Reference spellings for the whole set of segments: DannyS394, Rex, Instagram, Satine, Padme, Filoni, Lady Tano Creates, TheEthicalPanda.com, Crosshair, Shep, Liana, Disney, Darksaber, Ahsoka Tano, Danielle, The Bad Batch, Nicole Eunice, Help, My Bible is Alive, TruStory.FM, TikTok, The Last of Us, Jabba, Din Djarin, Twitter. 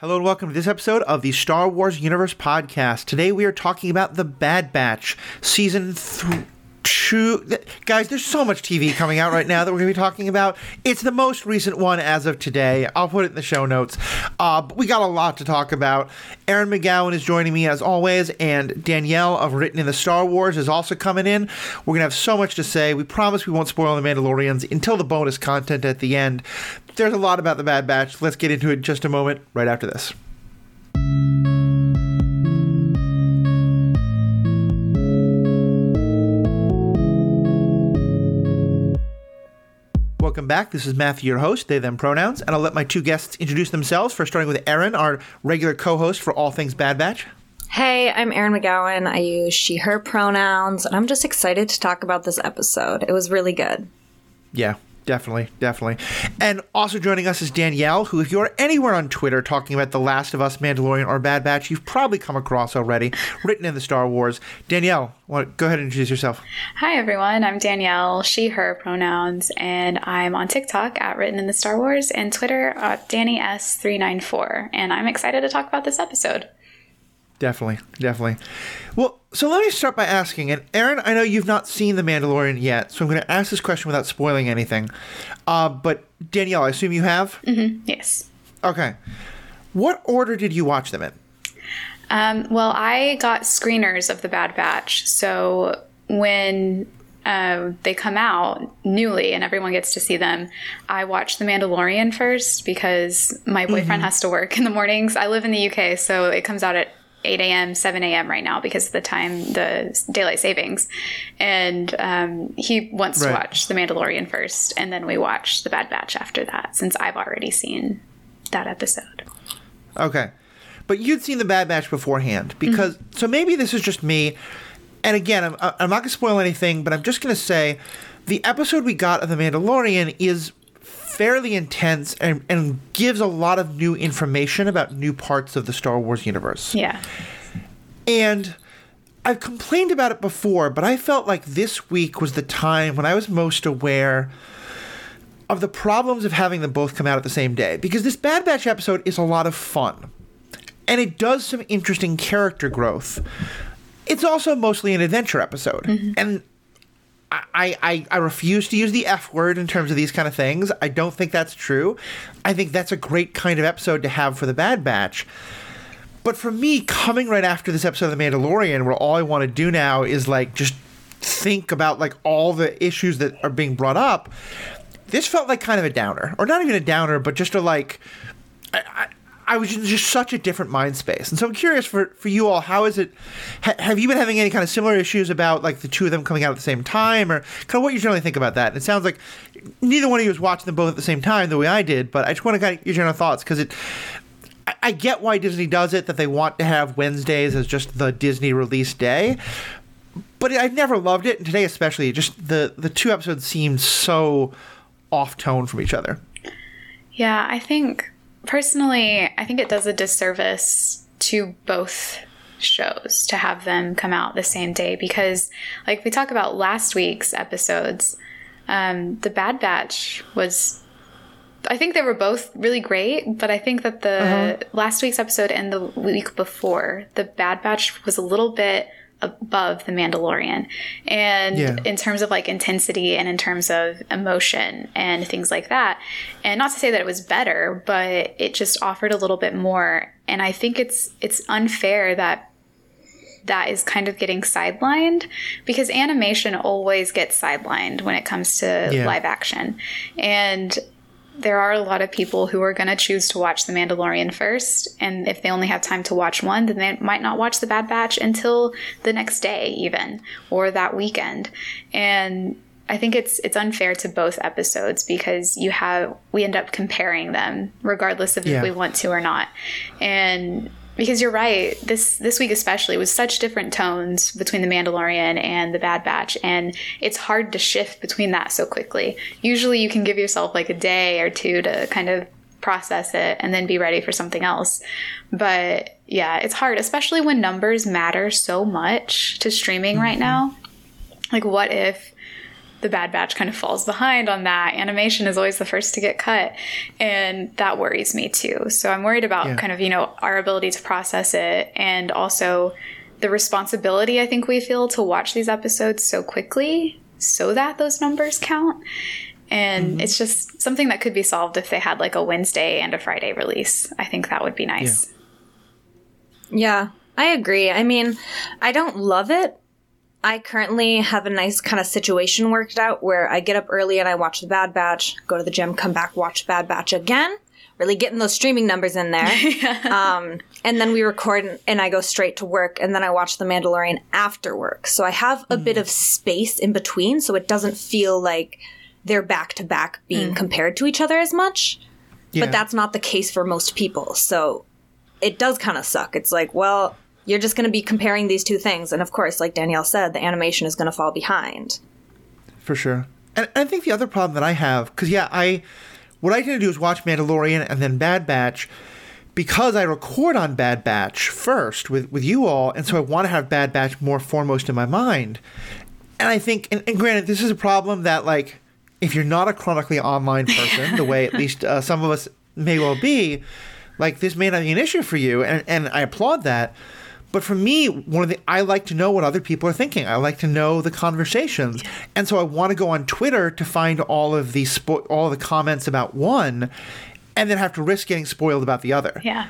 Hello and welcome to this episode of the Star Wars Universe Podcast. Today we are talking about The Bad Batch, Season 2. Guys, there's so much TV coming out right now that we're going to be talking about. It's the most recent one as of today. I'll put it in the show notes. But we got a lot to talk about. Erin McGowan is joining me as always, and Danielle of Written in the Star Wars is also coming in. We're going to have so much to say. We promise we won't spoil The Mandalorians until the bonus content at the end. There's a lot about The Bad Batch. Let's get into it in just a moment, right after this. Welcome back. This is Matthew, your host, they, them pronouns, and I'll let my two guests introduce themselves, first starting with Erin, our regular co-host for all things Bad Batch. Hey, I'm Erin McGowan. I use she, her pronouns, and I'm just excited to talk about this episode. It was really good. Yeah. Definitely. And also joining us is Danielle, who, if you're anywhere on Twitter talking about The Last of Us, Mandalorian, or Bad Batch, you've probably come across already, Written in the Star Wars. Danielle, go ahead and introduce yourself. Hi, everyone. I'm Danielle, she, her pronouns, and I'm on TikTok at Written in the Star Wars and Twitter at DannyS394. And I'm excited to talk about this episode. Definitely. Well, so let me start by asking, and Erin, I know you've not seen The Mandalorian yet, so I'm going to ask this question without spoiling anything. But Danielle, I assume you have? Mm-hmm. Yes. Okay. What order did you watch them in? Well, I got screeners of The Bad Batch, so when they come out newly and everyone gets to see them, I watch The Mandalorian first because my boyfriend has to work in the mornings. I live in the UK, so it comes out at 8 a.m., 7 a.m. right now because of the time, the daylight savings. And he wants to watch The Mandalorian first, and then we watch The Bad Batch after that, since I've already seen that episode. Okay. But you'd seen The Bad Batch beforehand because, so maybe this is just me. And again, I'm not going to spoil anything, but I'm just going to say the episode we got of The Mandalorian is fairly intense and gives a lot of new information about new parts of the Star Wars universe. Yeah. And I've complained about it before, but I felt like this week was the time when I was most aware of the problems of having them both come out at the same day. Because this Bad Batch episode is a lot of fun. And it does some interesting character growth. It's also mostly an adventure episode. Mm-hmm. And I refuse to use the F word in terms of these kind of things. I don't think that's true. I think that's a great kind of episode to have for The Bad Batch. But for me, coming right after this episode of The Mandalorian, where all I want to do now is like just think about like all the issues that are being brought up, this felt like kind of a downer. Or not even a downer, but just a like I was just such a different mind space. And so I'm curious for you all, how is it, have you been having any kind of similar issues about like the two of them coming out at the same time, or kind of what you generally think about that? And it sounds like neither one of you was watching them both at the same time the way I did, but I just want to kind of your general thoughts because I get why Disney does it, that they want to have Wednesdays as just the Disney release day, but I've never loved it. And today especially, just the two episodes seemed so off tone from each other. Yeah, I think personally, I think it does a disservice to both shows to have them come out the same day because, like we talked about last week's episodes, The Bad Batch was, I think they were both really great, but I think that the last week's episode and the week before, The Bad Batch was a little bit above The Mandalorian. And in terms of like intensity and in terms of emotion and things like that. And not to say that it was better, but it just offered a little bit more. And I think it's unfair that that is kind of getting sidelined because animation always gets sidelined when it comes to live action. And there are a lot of people who are going to choose to watch The Mandalorian first, and if they only have time to watch one, then they might not watch The Bad Batch until the next day even, or that weekend. And I think it's unfair to both episodes because we end up comparing them regardless of if we want to or not. And because you're right, this week especially was such different tones between The Mandalorian and The Bad Batch, and it's hard to shift between that so quickly. Usually you can give yourself like a day or two to kind of process it and then be ready for something else. But yeah, it's hard, especially when numbers matter so much to streaming right now. Like what if The Bad Batch kind of falls behind on that. Animation is always the first to get cut. And that worries me too. So I'm worried about kind of, you know, our ability to process it, and also the responsibility I think we feel to watch these episodes so quickly so that those numbers count. And it's just something that could be solved if they had like a Wednesday and a Friday release. I think that would be nice. Yeah, I agree. I mean, I don't love it. I currently have a nice kind of situation worked out where I get up early and I watch The Bad Batch, go to the gym, come back, watch Bad Batch again. Really getting those streaming numbers in there. And then we record and I go straight to work, and then I watch The Mandalorian after work. So I have a bit of space in between, so it doesn't feel like they're back-to-back being compared to each other as much. Yeah. But that's not the case for most people. So it does kind of suck. It's like, well, you're just going to be comparing these two things. And of course, like Danielle said, the animation is going to fall behind. For sure. And I think the other problem that I have, because what I tend to do is watch Mandalorian and then Bad Batch, because I record on Bad Batch first with you all. And so I want to have Bad Batch more foremost in my mind. And I think, and granted, this is a problem that, like, if you're not a chronically online person, the way at least some of us may well be, like, this may not be an issue for you. And I applaud that. But for me, I like to know what other people are thinking. I like to know the conversations. Yeah. And so I want to go on Twitter to find all of the all the comments about one, and then have to risk getting spoiled about the other. Yeah.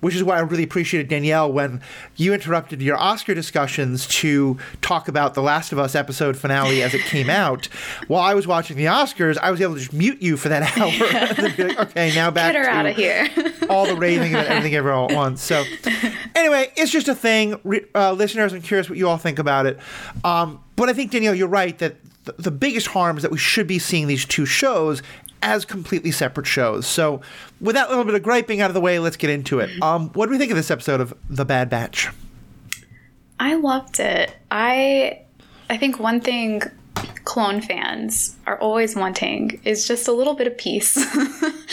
Which is why I really appreciated, Danielle, when you interrupted your Oscar discussions to talk about The Last of Us episode finale as it came out. While I was watching the Oscars, I was able to just mute you for that hour. And then be like, okay, now back to out of here. All the raving and everything ever all at once. So anyway, it's just a thing. Listeners, I'm curious what you all think about it. But I think, Danielle, you're right that the biggest harm is that we should be seeing these two shows as completely separate shows. So with that little bit of griping out of the way, let's get into it. What do we think of this episode of The Bad Batch? I loved it. I think one thing clone fans are always wanting is just a little bit of peace.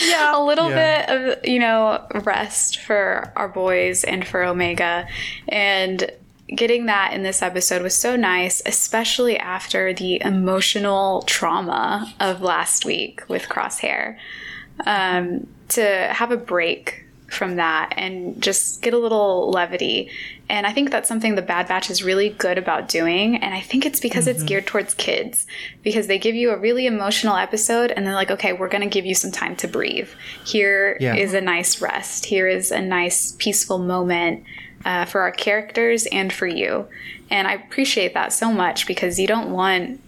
Yeah. A little bit of, you know, rest for our boys and for Omega. And getting that in this episode was so nice, especially after the emotional trauma of last week with Crosshair. To have a break from that and just get a little levity. And I think that's something the Bad Batch is really good about doing. And I think it's because it's geared towards kids, because they give you a really emotional episode and they're like, okay, we're going to give you some time to breathe. Here is a nice rest. Here is a nice peaceful moment for our characters and for you. And I appreciate that so much, because you don't want,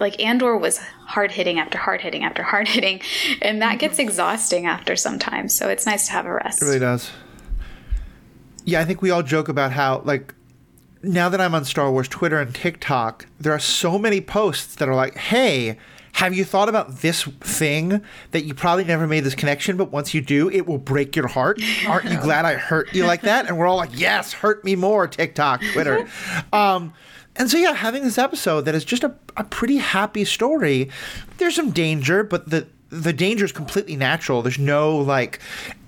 like, Andor was hard-hitting after hard-hitting after hard-hitting, and that gets exhausting after sometimes. So it's nice to have a rest. It really does. Yeah, I think we all joke about how, like, now that I'm on Star Wars Twitter and TikTok, there are so many posts that are like, hey, have you thought about this thing that you probably never made this connection, but once you do, it will break your heart? Aren't you glad I hurt you like that? And we're all like, yes, hurt me more, TikTok, Twitter. And so, yeah, having this episode that is just a pretty happy story. There's some danger, but the danger is completely natural. There's no, like,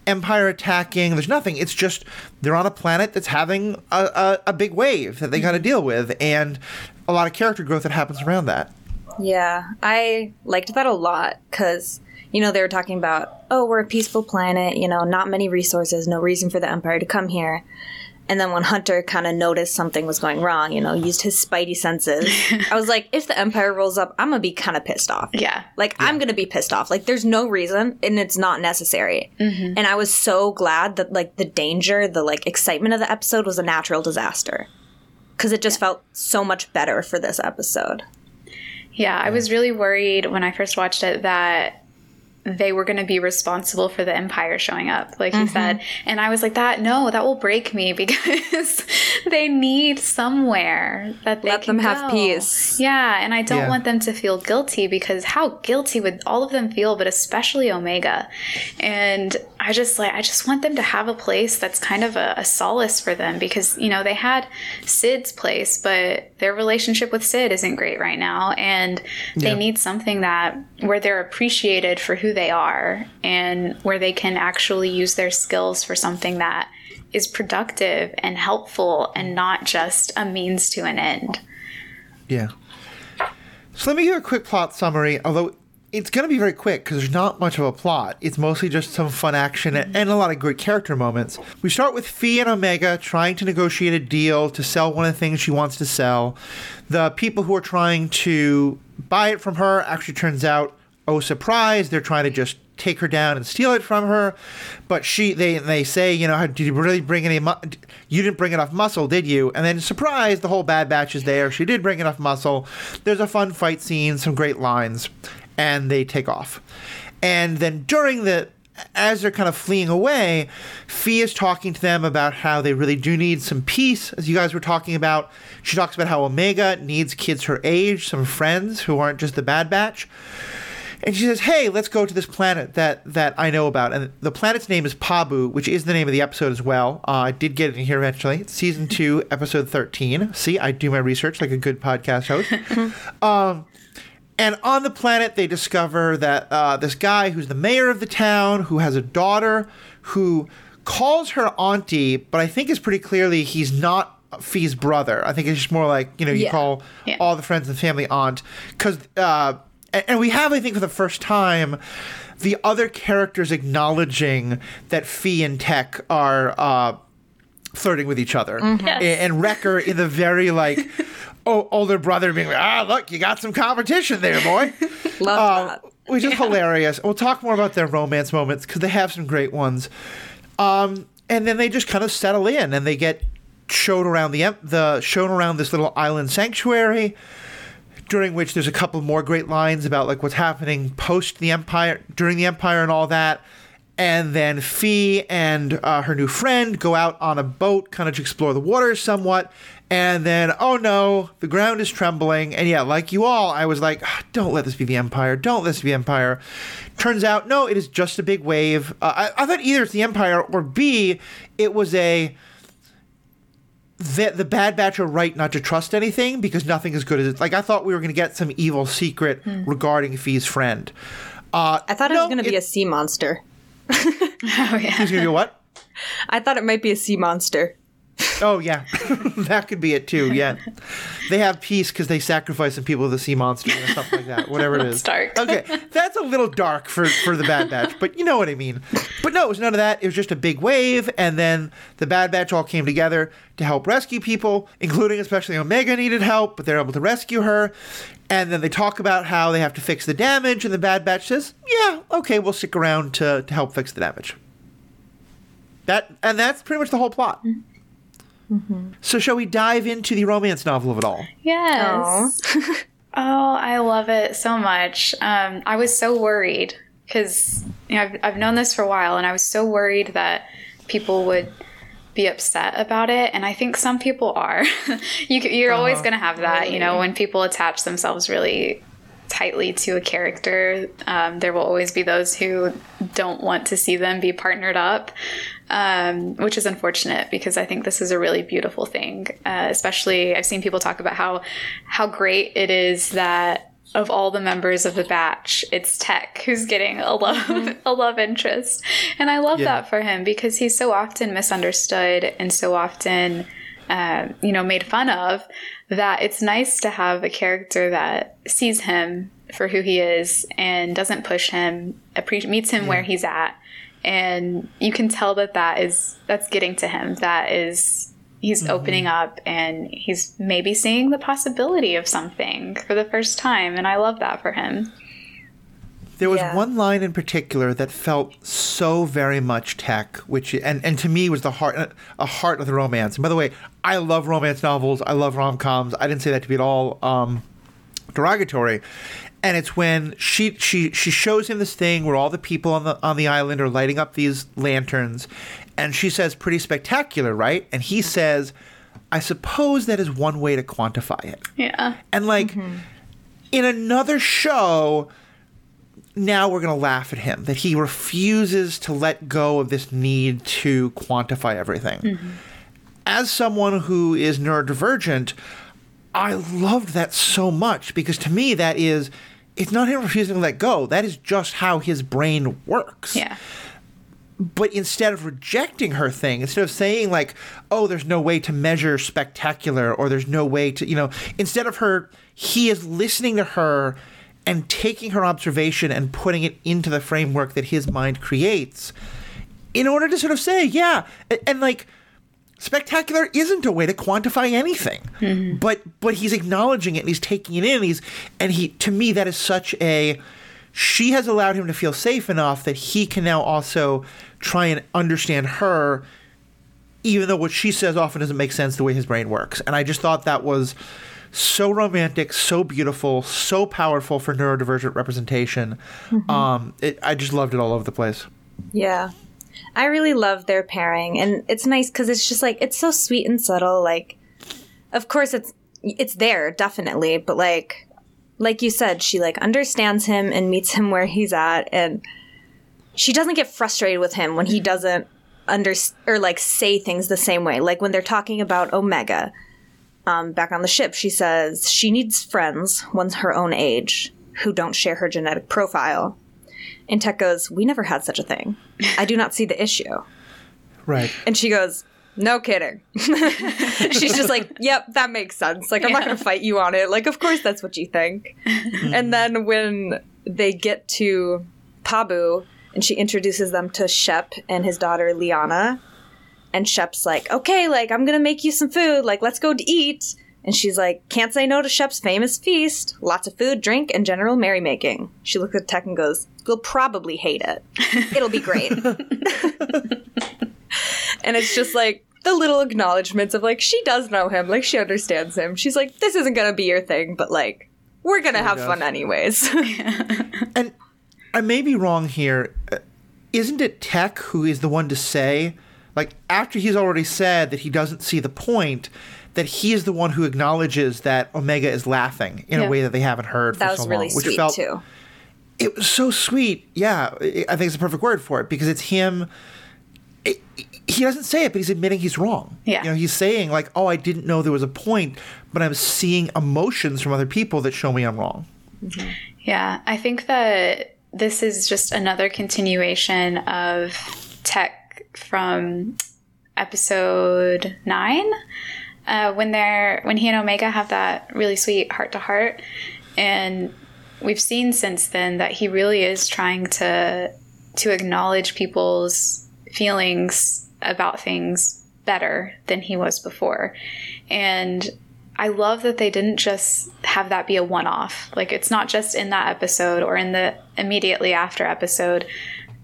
Empire attacking. There's nothing. It's just they're on a planet that's having a big wave that they got to deal with, and a lot of character growth that happens around that. Yeah, I liked that a lot because, you know, they were talking about, oh, we're a peaceful planet, you know, not many resources, no reason for the Empire to come here. And then when Hunter kind of noticed something was going wrong, you know, used his spidey senses, I was like, if the Empire rolls up, I'm going to be kind of pissed off. Yeah. Like, I'm going to be pissed off. Like, there's no reason, and it's not necessary. Mm-hmm. And I was so glad that, like, the danger, the, like, excitement of the episode was a natural disaster, because it just felt so much better for this episode. Yeah, I was really worried when I first watched it that they were going to be responsible for the Empire showing up, like you said. And I was like, that will break me, because they need somewhere that they let them have peace. Yeah, and I don't want them to feel guilty, because how guilty would all of them feel, but especially Omega. And I just want them to have a place that's kind of a solace for them, because, you know, they had Cid's place, but their relationship with Cid isn't great right now, and they need something that where they're appreciated for who they are, and where they can actually use their skills for something that is productive and helpful and not just a means to an end. Yeah. So let me give a quick plot summary, although it's going to be very quick because there's not much of a plot. It's mostly just some fun action and a lot of great character moments. We start with Fi and Omega trying to negotiate a deal to sell one of the things she wants to sell. The people who are trying to buy it from her actually turns out, oh, surprise, they're trying to just take her down and steal it from her. But they say, you know, did you really bring any you didn't bring enough muscle, did you? And then, surprise, the whole Bad Batch is there. She did bring enough muscle. There's a fun fight scene, some great lines, and they take off. And then as they're kind of fleeing away, Fi is talking to them about how they really do need some peace, as you guys were talking about. She talks about how Omega needs kids her age, some friends who aren't just the Bad Batch. And she says, hey, let's go to this planet that I know about. And the planet's name is Pabu, which is the name of the episode as well. I did get it in here eventually. It's Season 2, Episode 13. See, I do my research like a good podcast host. And on the planet, they discover that this guy who's the mayor of the town, who has a daughter, who calls her auntie, but I think is pretty clearly he's not Fi's brother. I think it's just more like, you know, you call all the friends and family aunt. Because... And we have, I think, for the first time, the other characters acknowledging that Fi and Tech are flirting with each other. Mm-hmm. Yes. And Wrecker in the very, like, older brother being like, look, you got some competition there, boy. Love that. Which is hilarious. We'll talk more about their romance moments because they have some great ones. And then they just kind of settle in and they get shown around this little island sanctuary, during which there's a couple more great lines about like what's happening post the Empire, during the Empire and all that. And then Fi and her new friend go out on a boat kind of to explore the waters somewhat. And then, oh no, the ground is trembling. And yeah, like you all, I was like, don't let this be the Empire. Don't let this be Empire. Turns out, no, it is just a big wave. I thought either it's the Empire or B, it was the Bad Batch are right not to trust anything because nothing is good as it. Like, I thought we were going to get some evil secret regarding Fi's friend. I thought it was going to be a sea monster. Oh, yeah. It was going to be what? I thought it might be a sea monster. Oh, yeah. That could be it, too, yeah. They have peace because they sacrifice some people to the sea monster or something like that, whatever it is. Dark. Okay, that's a little dark for the Bad Batch, but you know what I mean. But no, it was none of that. It was just a big wave, and then the Bad Batch all came together to help rescue people, including especially Omega needed help, but they're able to rescue her. And then they talk about how they have to fix the damage, and the Bad Batch says, yeah, okay, we'll stick around to help fix the damage. And that's pretty much the whole plot. Mm-hmm. Mm-hmm. So shall we dive into the romance novel of it all? Yes. Oh, I love it so much. I was so worried because, you know, I've known this for a while, and I was so worried that people would be upset about it. And I think some people are. You're always going to have that, really. You know, when people attach themselves really tightly to a character, there will always be those who don't want to see them be partnered up, which is unfortunate because I think this is a really beautiful thing. Especially, I've seen people talk about how great it is that of all the members of the batch, it's Tech who's getting a love interest, and I love that for him because he's so often misunderstood and so often made fun of, that it's nice to have a character that sees him for who he is and doesn't push him, meets him where he's at. And you can tell that's getting to him. He's opening up, and he's maybe seeing the possibility of something for the first time. And I love that for him. There was one line in particular that felt so very much Tech, which and to me was the heart of the romance. And by the way, I love romance novels. I love rom-coms. I didn't say that to be at all derogatory. And it's when she shows him this thing where all the people on the island are lighting up these lanterns, and she says, "Pretty spectacular, right?" And he says, "I suppose that is one way to quantify it." Yeah. And like in another show, now we're going to laugh at him, that he refuses to let go of this need to quantify everything. Mm-hmm. As someone who is neurodivergent, I loved that so much because to me that is, it's not him refusing to let go. That is just how his brain works. Yeah. But instead of rejecting her thing, instead of saying like, oh, there's no way to measure spectacular, or there's no way to, you know, instead of her, he is listening to her and taking her observation and putting it into the framework that his mind creates in order to sort of say, yeah, and like, spectacular isn't a way to quantify anything, mm-hmm. but he's acknowledging it and he's taking it in. And he, to me, that is such a, she has allowed him to feel safe enough that he can now also try and understand her, even though what she says often doesn't make sense the way his brain works. And I just thought that was so romantic, so beautiful, so powerful for neurodivergent representation. Mm-hmm. I just loved it all over the place. Yeah. I really love their pairing, and it's nice because it's just like, it's so sweet and subtle. Like, of course it's there definitely, but like you said, she like understands him and meets him where he's at, and she doesn't get frustrated with him when he doesn't or like say things the same way. Like when they're talking about Omega, back on the ship, she says she needs friends, one's her own age, who don't share her genetic profile. And Tech goes, we never had such a thing. I do not see the issue. Right. And she goes, no kidding. She's just like, yep, that makes sense. Like, I'm not going to fight you on it. Like, of course that's what you think. And then when they get to Pabu and she introduces them to Shep and his daughter Liana, and Shep's like, okay, like, I'm going to make you some food. Like, let's go to eat. And she's like, can't say no to Shep's famous feast. Lots of food, drink, and general merrymaking. She looks at Tech and goes, you'll probably hate it. It'll be great. And it's just like the little acknowledgments of like, she does know him. Like, she understands him. She's like, this isn't going to be your thing, but like, we're going to have fun anyways. And I may be wrong here. Isn't it Tech who is the one to say, like, after he's already said that he doesn't see the point, that he is the one who acknowledges that Omega is laughing in a way that they haven't heard for so long. That was really sweet, too. It was so sweet. Yeah, I think it's the perfect word for it, because it's him. He doesn't say it, but he's admitting he's wrong. Yeah. You know, he's saying, like, oh, I didn't know there was a point, but I'm seeing emotions from other people that show me I'm wrong. Mm-hmm. Yeah, I think that this is just another continuation of Tech from episode 9. When he and Omega have that really sweet heart-to-heart, and we've seen since then that he really is trying to acknowledge people's feelings about things better than he was before. And I love that they didn't just have that be a one-off. Like, it's not just in that episode or in the immediately after episode.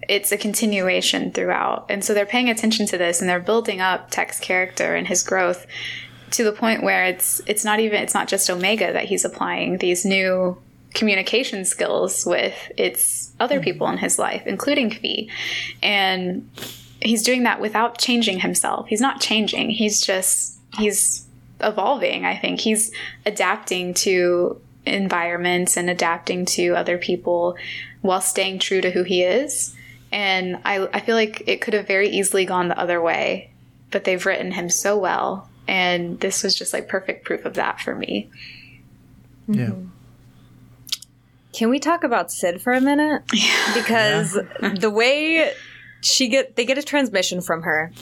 It's a continuation throughout. And so they're paying attention to this, and they're building up Tech's character and his growth to the point where it's not just Omega that he's applying these new communication skills with, it's other people in his life, including Fi. And he's doing that without changing himself. He's not changing. He's evolving, I think. He's adapting to environments and adapting to other people while staying true to who he is. And I feel like it could have very easily gone the other way, but they've written him so well. And this was just like perfect proof of that for me. Yeah. Mm-hmm. Can we talk about Cid for a minute? Yeah. Because the way they get a transmission from her,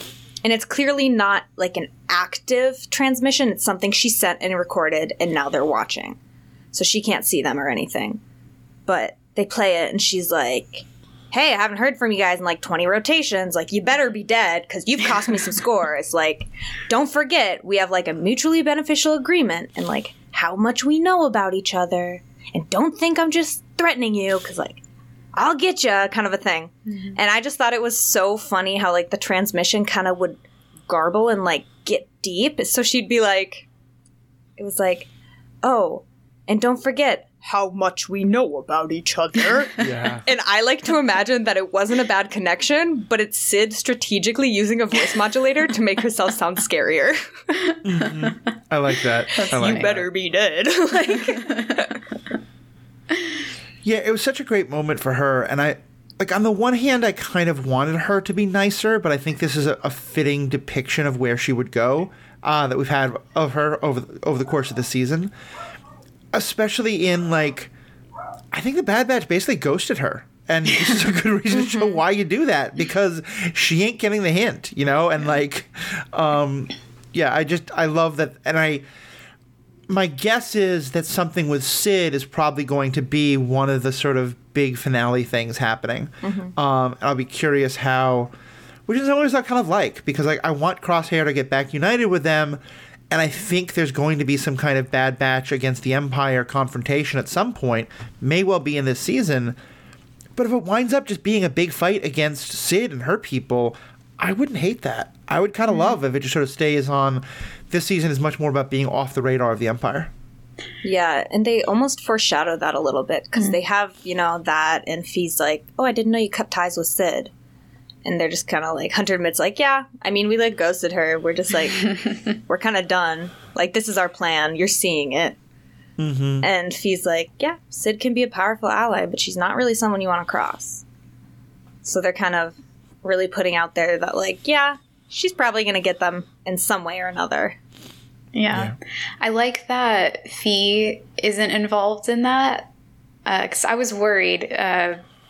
and it's clearly not like an active transmission. It's something she sent and recorded, and now they're watching. So she can't see them or anything. But they play it, and she's like, hey, I haven't heard from you guys in like 20 rotations. Like, you better be dead because you've cost me some scores. Like, don't forget, we have like a mutually beneficial agreement and like how much we know about each other. And don't think I'm just threatening you because like, I'll get you, kind of a thing. Mm-hmm. And I just thought it was so funny how like the transmission kind of would garble and like get deep. So she'd be like, it was like, oh, and don't forget how much we know about each other. Yeah. And I like to imagine that it wasn't a bad connection, but it's Cid strategically using a voice modulator to make herself sound scarier. Mm-hmm. I like that. You better be dead. Like, yeah, it was such a great moment for her. And I, like, on the one hand, I kind of wanted her to be nicer, but I think this is a fitting depiction of where she would go that we've had of her over the course of the season. Especially in, like, I think the Bad Batch basically ghosted her And it's a good reason to show why you do that, because she ain't getting the hint, you know? And like, yeah, I love that. And my guess is that something with Cid is probably going to be one of the sort of big finale things happening. Mm-hmm. And I'll be curious how, which is always I kind of like, because like I want Crosshair to get back united with them. And I think there's going to be some kind of Bad Batch against the Empire confrontation at some point, may well be in this season. But if it winds up just being a big fight against Cid and her people, I wouldn't hate that. I would kind of love if it just sort of stays on. This season is much more about being off the radar of the Empire. Yeah, and they almost foreshadow that a little bit, because they have, you know, that, and Fi's like, oh, I didn't know you cut ties with Cid. And they're just kind of like, Hunter admits like, yeah, I mean, we like ghosted her. We're just like, we're kind of done. Like, this is our plan. You're seeing it. Mm-hmm. And Fi's like, yeah, Cid can be a powerful ally, but she's not really someone you want to cross. So they're kind of really putting out there that like, yeah, she's probably going to get them in some way or another. Yeah. I like that Fi isn't involved in that, because I was worried,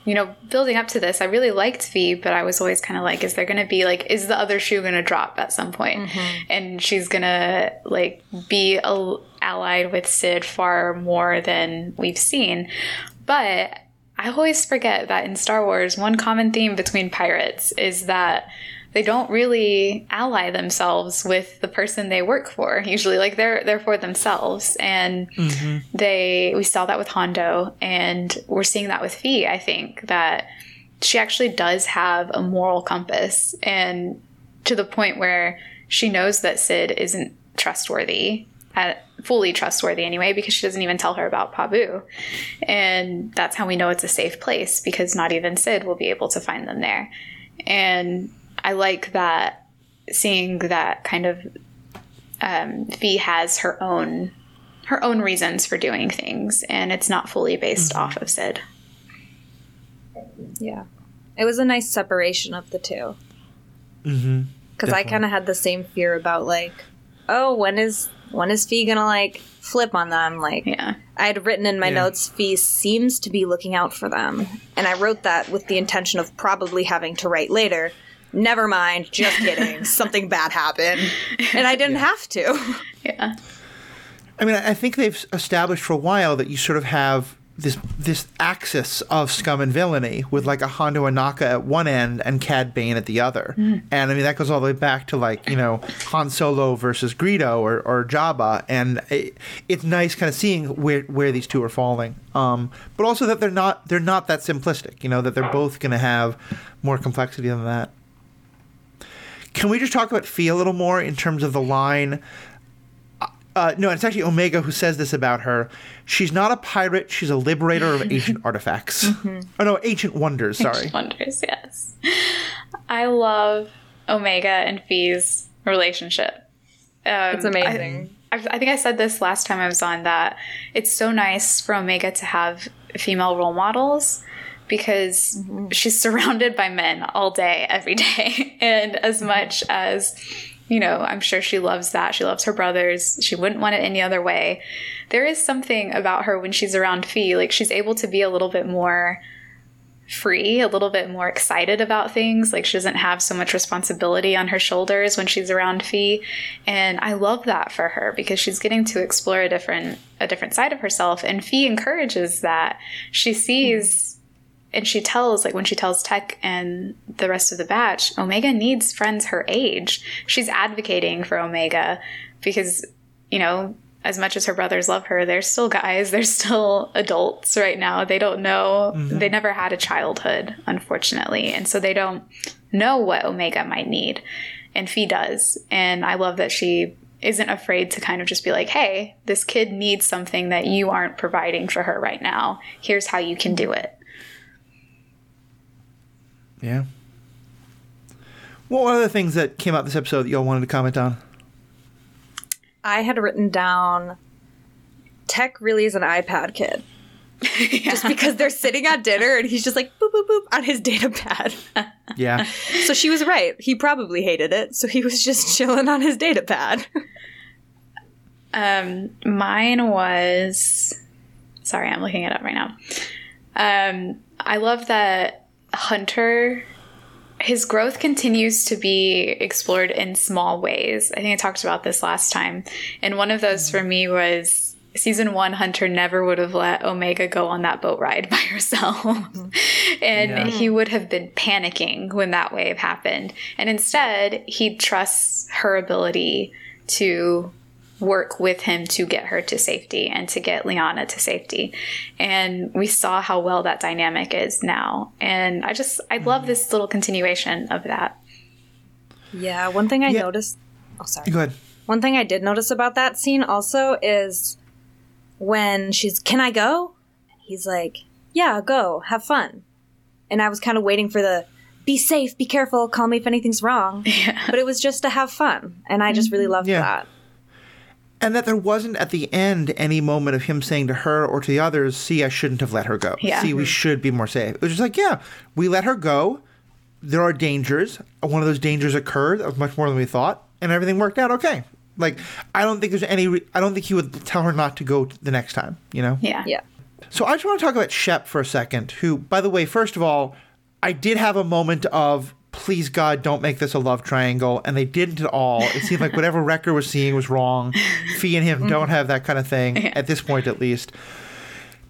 you know, building up to this, I really liked Fi, but I was always kind of like, is the other shoe going to drop at some point? Mm-hmm. And she's going to, like, be allied with Cid far more than we've seen. But I always forget that in Star Wars, one common theme between pirates is that they don't really ally themselves with the person they work for. Usually, like, they're for themselves. And we saw that with Hondo, and we're seeing that with Fi, I think, that she actually does have a moral compass, and to the point where she knows that Cid isn't trustworthy, fully trustworthy anyway, because she doesn't even tell her about Pabu. And that's how we know it's a safe place, because not even Cid will be able to find them there. And I like that, seeing that kind of Fi has her own reasons for doing things, and it's not fully based off of Cid. Yeah. It was a nice separation of the two. Mm-hmm. Because I kind of had the same fear about, like, oh, when is Fi going to, like, flip on them? Like, yeah. I had written in my notes, Fi seems to be looking out for them. And I wrote that with the intention of probably having to write later, never mind, just kidding, something bad happened. And I didn't have to. Yeah. I mean, I think they've established for a while that you sort of have this axis of scum and villainy with, like, a Hondo Ohnaka at one end and Cad Bane at the other. Mm. And, I mean, that goes all the way back to, like, you know, Han Solo versus Greedo or Jabba. And it's nice kind of seeing where these two are falling. But also that they're not that simplistic, you know, that they're both going to have more complexity than that. Can we just talk about Fi a little more in terms of the line? No, it's actually Omega who says this about her. She's not a pirate. She's a liberator of ancient artifacts. Oh, no, ancient wonders, sorry. Ancient wonders, yes. I love Omega and Fi's relationship. It's amazing. I think I said this last time I was on, that it's so nice for Omega to have female role models, because she's surrounded by men all day, every day. And as much as, you know, I'm sure she loves that, she loves her brothers, she wouldn't want it any other way, there is something about her when she's around Fi, like, she's able to be a little bit more free, a little bit more excited about things. Like, she doesn't have so much responsibility on her shoulders when she's around Fi. And I love that for her, because she's getting to explore a different side of herself. And Fi encourages that. She sees... And she tells, like, when she tells Tech and the rest of the batch, Omega needs friends her age. She's advocating for Omega because, you know, as much as her brothers love her, they're still guys. They're still adults right now. They don't know. Mm-hmm. They never had a childhood, unfortunately. And so they don't know what Omega might need. And Fi does. And I love that she isn't afraid to kind of just be like, hey, this kid needs something that you aren't providing for her right now. Here's how you can do it. Yeah. What were the things that came out this episode that y'all wanted to comment on? I had written down, Tech really is an iPad kid. Yeah. Just because they're sitting at dinner and he's just like, boop, boop, boop, on his data pad. Yeah. So she was right. He probably hated it. So he was just chilling on his data pad. Mine was... Sorry, I'm looking it up right now. I love that Hunter, his growth continues to be explored in small ways. I think I talked about this last time. And one of those for me was season one, Hunter never would have let Omega go on that boat ride by herself. And he would have been panicking when that wave happened. And instead, he trusts her ability to work with him to get her to safety and to get Liana to safety. And we saw how well that dynamic is now. And I love this little continuation of that. Yeah, one thing I noticed... Oh, sorry. Go ahead. One thing I did notice about that scene also is when she's, "Can I go?" He's like, "Yeah, go. Have fun." And I was kind of waiting for the, "Be safe, be careful, call me if anything's wrong." Yeah. But it was just to have fun. And I just really loved that. And that there wasn't at the end any moment of him saying to her or to the others, "See, I shouldn't have let her go. Yeah. See, we should be more safe." It was just like, yeah, we let her go. There are dangers. One of those dangers occurred. That was much more than we thought. And everything worked out okay. Like, I don't think there's any... I don't think he would tell her not to go the next time, you know? Yeah. Yeah. So I just want to talk about Shep for a second, who, by the way, first of all, I did have a moment of, please, God, don't make this a love triangle. And they didn't at all. It seemed like whatever Wrecker was seeing was wrong. Fi and him don't have that kind of thing, at this point at least.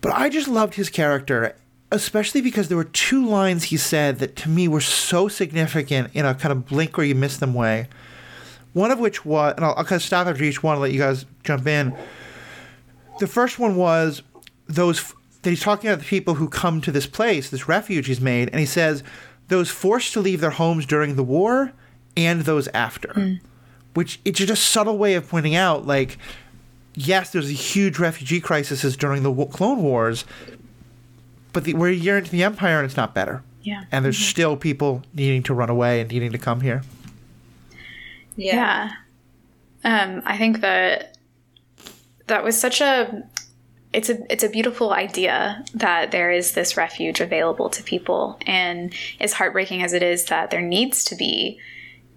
But I just loved his character, especially because there were two lines he said that, to me, were so significant in a kind of blink or you miss them way. One of which was, and I'll kind of stop after each one and let you guys jump in. The first one was those that he's talking about the people who come to this place, this refuge he's made, and he says, those forced to leave their homes during the war and those after. Which, it's just a subtle way of pointing out, like, yes, there's a huge refugee crisis during the Clone Wars, but we're a year into the Empire and it's not better. Yeah. And there's still people needing to run away and needing to come here. Yeah. I think that was such a it's a beautiful idea that there is this refuge available to people, and as heartbreaking as it is that there needs to be,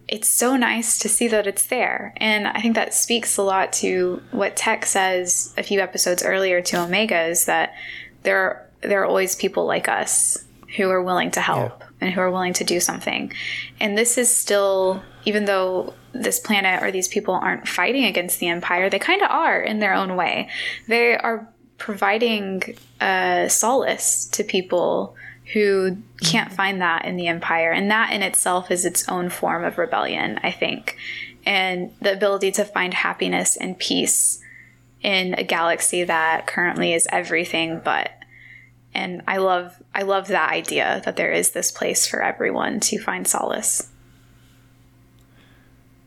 it's so nice to see that it's there. And I think that speaks a lot to what Tech says a few episodes earlier to Omega, is that there are always people like us who are willing to help and who are willing to do something. And this is still, even though this planet or these people aren't fighting against the Empire, they kind of are in their own way. They are providing solace to people who can't find that in the Empire. And that in itself is its own form of rebellion, I think. And the ability to find happiness and peace in a galaxy that currently is everything but. And I love that idea that there is this place for everyone to find solace.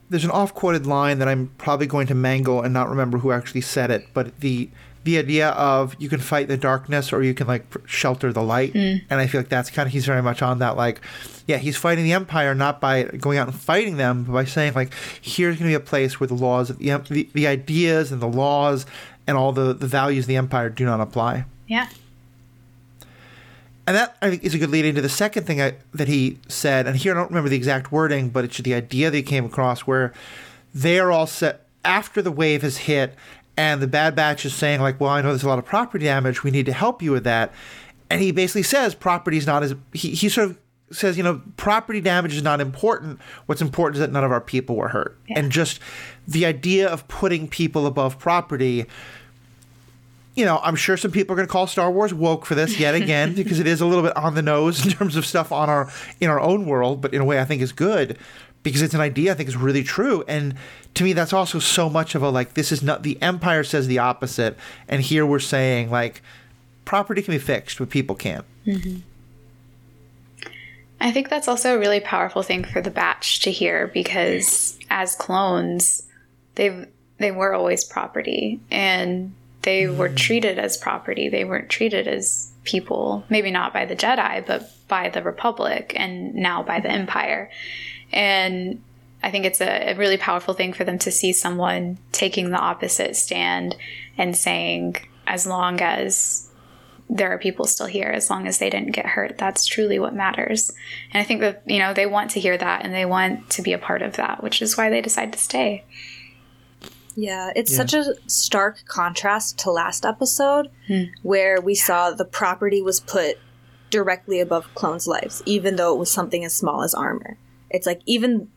There's an off-quoted line that I'm probably going to mangle and not remember who actually said it, but the idea of you can fight the darkness or you can, like, shelter the light. And I feel like that's kind of, he's very much on that, like, yeah, he's fighting the Empire not by going out and fighting them, but by saying, like, here's going to be a place where the laws, the ideas and the laws and all the values of the Empire do not apply. Yeah. And that, I think, is a good lead into the second thing that he said. And here, I don't remember the exact wording, but it's the idea that he came across, where they are all set after the wave has hit and the Bad Batch is saying, like, well, I know there's a lot of property damage. We need to help you with that. And he basically says property's not as – he sort of says, you know, property damage is not important. What's important is that none of our people were hurt. Yeah. And just the idea of putting people above property – you know, I'm sure some people are going to call Star Wars woke for this yet again, because it is a little bit on the nose in terms of stuff in our own world, but in a way I think is good, because it's an idea I think is really true. And to me, that's also so much of a, like, this is not – the Empire says the opposite, and here we're saying, like, property can be fixed, but people can't. Mm-hmm. I think that's also a really powerful thing for the Batch to hear, because as clones, they were always property, and – they were treated as property. They weren't treated as people, maybe not by the Jedi, but by the Republic and now by the Empire. And I think it's a really powerful thing for them to see someone taking the opposite stand and saying, as long as there are people still here, as long as they didn't get hurt, that's truly what matters. And I think that, you know, they want to hear that and they want to be a part of that, which is why they decide to stay. Yeah, it's such a stark contrast to last episode where we saw the property was put directly above clones' lives, even though it was something as small as armor. It's like even